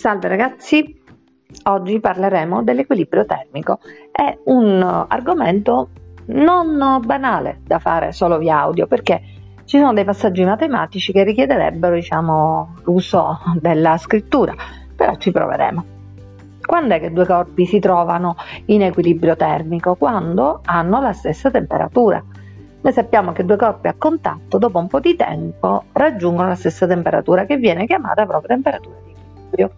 Salve ragazzi, oggi parleremo dell'equilibrio termico. È un argomento non banale da fare solo via audio, perché ci sono dei passaggi matematici che richiederebbero, l'uso della scrittura, però ci proveremo. Quando è che due corpi si trovano in equilibrio termico? Quando hanno la stessa temperatura. Noi sappiamo che due corpi a contatto dopo un po' di tempo raggiungono la stessa temperatura, che viene chiamata proprio temperatura di equilibrio.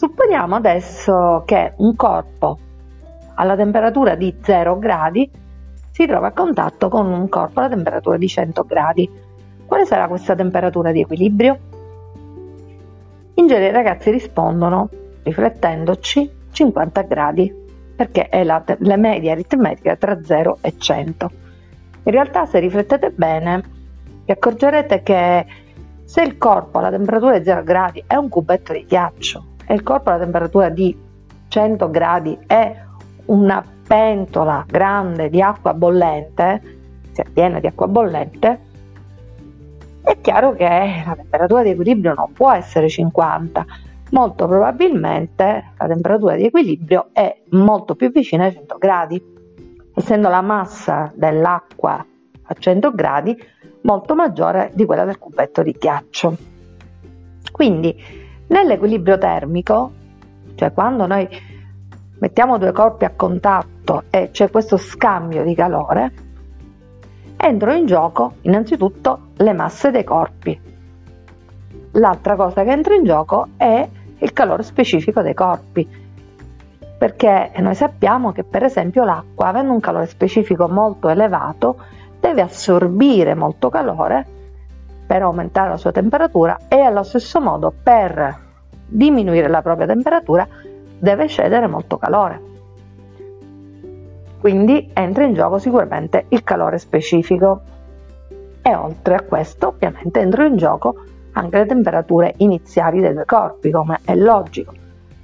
Supponiamo adesso che un corpo alla temperatura di 0 gradi si trova a contatto con un corpo alla temperatura di 100 gradi. Quale sarà questa temperatura di equilibrio? In genere i ragazzi rispondono, riflettendoci, 50 gradi. Perché è la media aritmetica tra 0 e 100. In realtà, se riflettete bene, vi accorgerete che se il corpo alla temperatura di 0 gradi è un cubetto di ghiaccio e il corpo alla temperatura di 100 gradi è una pentola grande di acqua bollente, cioè piena di acqua bollente, è chiaro che la temperatura di equilibrio non può essere 50. Molto probabilmente la temperatura di equilibrio è molto più vicina ai 100 gradi, essendo la massa dell'acqua a 100 gradi molto maggiore di quella del cubetto di ghiaccio. Quindi nell'equilibrio termico, cioè quando noi mettiamo due corpi a contatto e c'è questo scambio di calore, entrano in gioco innanzitutto le masse dei corpi. L'altra cosa che entra in gioco è il calore specifico dei corpi, perché noi sappiamo che per esempio l'acqua, avendo un calore specifico molto elevato, deve assorbire molto calore per aumentare la sua temperatura e allo stesso modo, per diminuire la propria temperatura, deve cedere molto calore. Quindi entra in gioco sicuramente il calore specifico, e oltre a questo ovviamente entra in gioco anche le temperature iniziali dei due corpi, come è logico.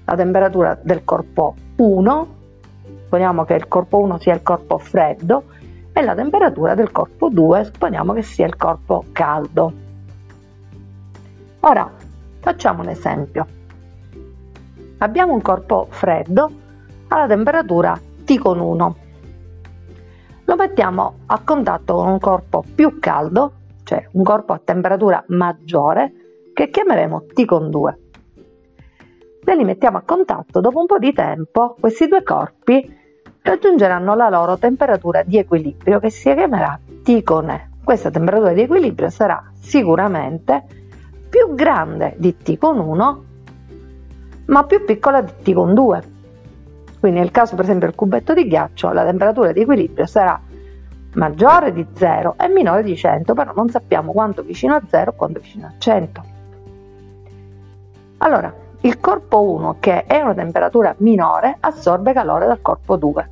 La temperatura del corpo 1, supponiamo che il corpo 1 sia il corpo freddo, e la temperatura del corpo 2, supponiamo che sia il corpo caldo. Ora facciamo un esempio. Abbiamo un corpo freddo alla temperatura T con 1, lo mettiamo a contatto con un corpo più caldo, cioè un corpo a temperatura maggiore, che chiameremo T con 2. Se li mettiamo a contatto, dopo un po' di tempo questi due corpi raggiungeranno la loro temperatura di equilibrio, che si chiamerà T con E. Questa temperatura di equilibrio sarà sicuramente più grande di T con 1, ma più piccola di T con 2. Quindi nel caso per esempio del cubetto di ghiaccio, la temperatura di equilibrio sarà maggiore di 0 e minore di 100, però non sappiamo quanto vicino a 0 e quanto vicino a 100. Allora, il corpo 1, che è una temperatura minore, assorbe calore dal corpo 2.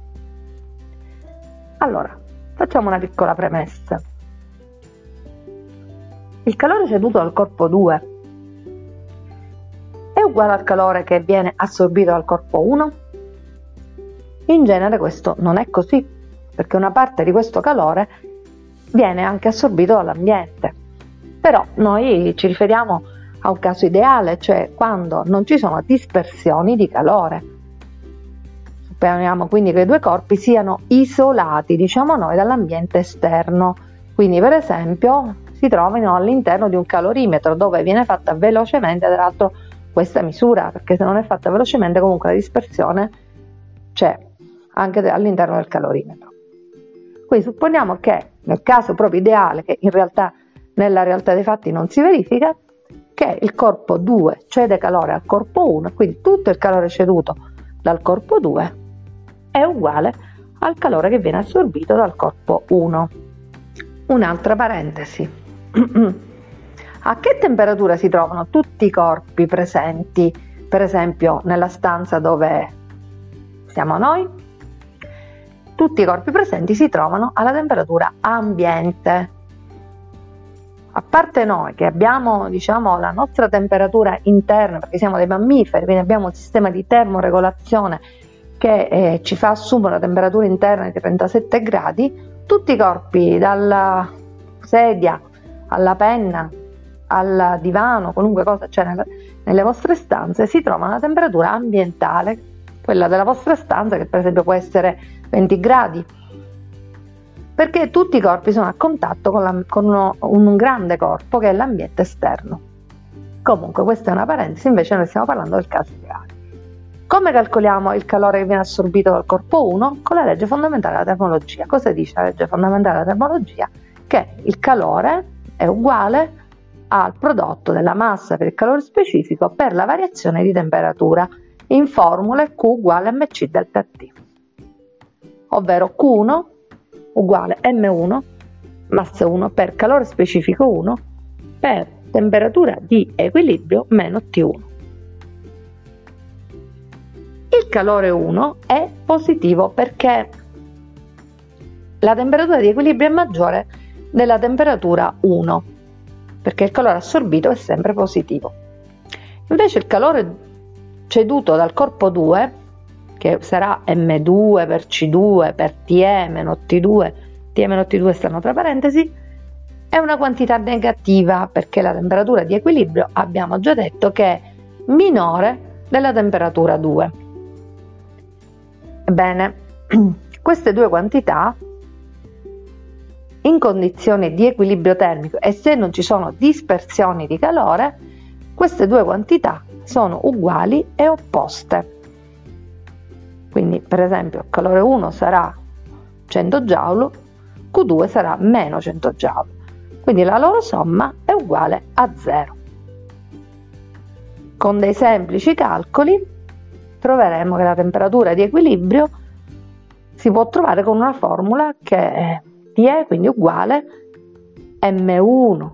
Allora, facciamo una piccola premessa. Il calore ceduto dal corpo 2 è uguale al calore che viene assorbito dal corpo 1? In genere questo non è così, perché una parte di questo calore viene anche assorbito dall'ambiente. Però noi ci riferiamo a un caso ideale, cioè quando non ci sono dispersioni di calore. Supponiamo quindi che i due corpi siano isolati, dall'ambiente esterno. Quindi per esempio si trovano all'interno di un calorimetro, dove viene fatta velocemente, tra l'altro, questa misura, perché se non è fatta velocemente comunque la dispersione c'è anche all'interno del calorimetro. Quindi supponiamo che nel caso proprio ideale, che in realtà nella realtà dei fatti non si verifica, che il corpo 2 cede calore al corpo 1, quindi tutto il calore ceduto dal corpo 2 è uguale al calore che viene assorbito dal corpo 1. Un'altra parentesi. A che temperatura si trovano tutti i corpi presenti, per esempio nella stanza dove siamo noi? Tutti i corpi presenti si trovano alla temperatura ambiente. A parte noi, che abbiamo la nostra temperatura interna, perché siamo dei mammiferi, quindi abbiamo il sistema di termoregolazione che ci fa assumere una temperatura interna di 37 gradi, tutti i corpi, dalla sedia alla penna al divano, qualunque cosa c'è nelle vostre stanze si trova una temperatura ambientale, quella della vostra stanza, che per esempio può essere 20 gradi, perché tutti i corpi sono a contatto con un grande corpo che è l'ambiente esterno. Comunque questa è una parentesi, invece noi stiamo parlando del caso ideale. Come calcoliamo il calore che viene assorbito dal corpo 1? Con la legge fondamentale della termologia. Cosa dice la legge fondamentale della termologia? Che il calore è uguale al prodotto della massa per il calore specifico per la variazione di temperatura, in formula Q uguale mc delta T, ovvero Q1 uguale M1, massa 1, per calore specifico 1, per temperatura di equilibrio meno T1. Il calore 1 è positivo perché la temperatura di equilibrio è maggiore della temperatura 1, perché il calore assorbito è sempre positivo. Invece il calore ceduto dal corpo 2, che sarà M2 per C2 per T-T2, T-T2 stanno tra parentesi, è una quantità negativa perché la temperatura di equilibrio abbiamo già detto che è minore della temperatura 2. Ebbene, queste due quantità in condizioni di equilibrio termico, e se non ci sono dispersioni di calore, queste due quantità sono uguali e opposte. Quindi per esempio il calore 1 sarà 100 Joule, Q2 sarà meno 100 Joule, quindi la loro somma è uguale a 0. Con dei semplici calcoli troveremo che la temperatura di equilibrio si può trovare con una formula che è T, quindi uguale M1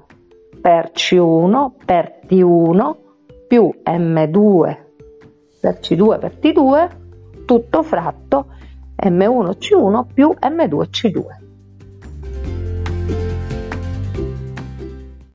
per C1 per T1 più M2 per C2 per T2 tutto fratto M1 C1 più M2 C2.